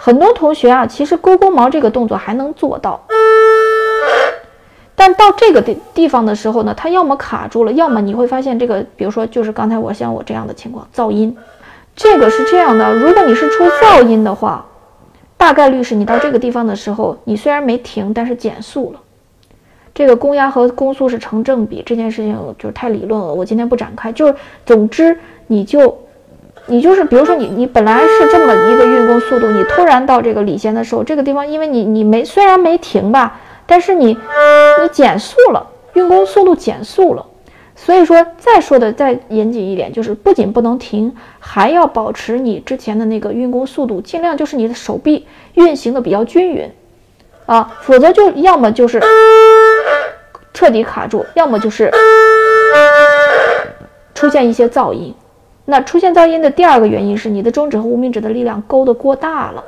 很多同学啊，其实勾勾毛这个动作还能做到，但到这个地方的时候呢，它要么卡住了，要么你会发现这个，比如说就是刚才像我这样的情况，噪音，这个是这样的。如果你是出噪音的话，大概率是你到这个地方的时候，你虽然没停，但是减速了。这个公压和公速是成正比，这件事情就是太理论了，我今天不展开。就是总之，你就是比如说你本来是这么一个运弓速度，你突然到这个里弦的时候，这个地方因为你虽然没停吧，但是你减速了，运弓速度减速了。所以说再严谨一点，就是不仅不能停，还要保持你之前的那个运弓速度，尽量就是你的手臂运行的比较均匀啊，否则就要么就是彻底卡住，要么就是出现一些噪音。那出现噪音的第二个原因是你的中指和无名指的力量勾得过大了。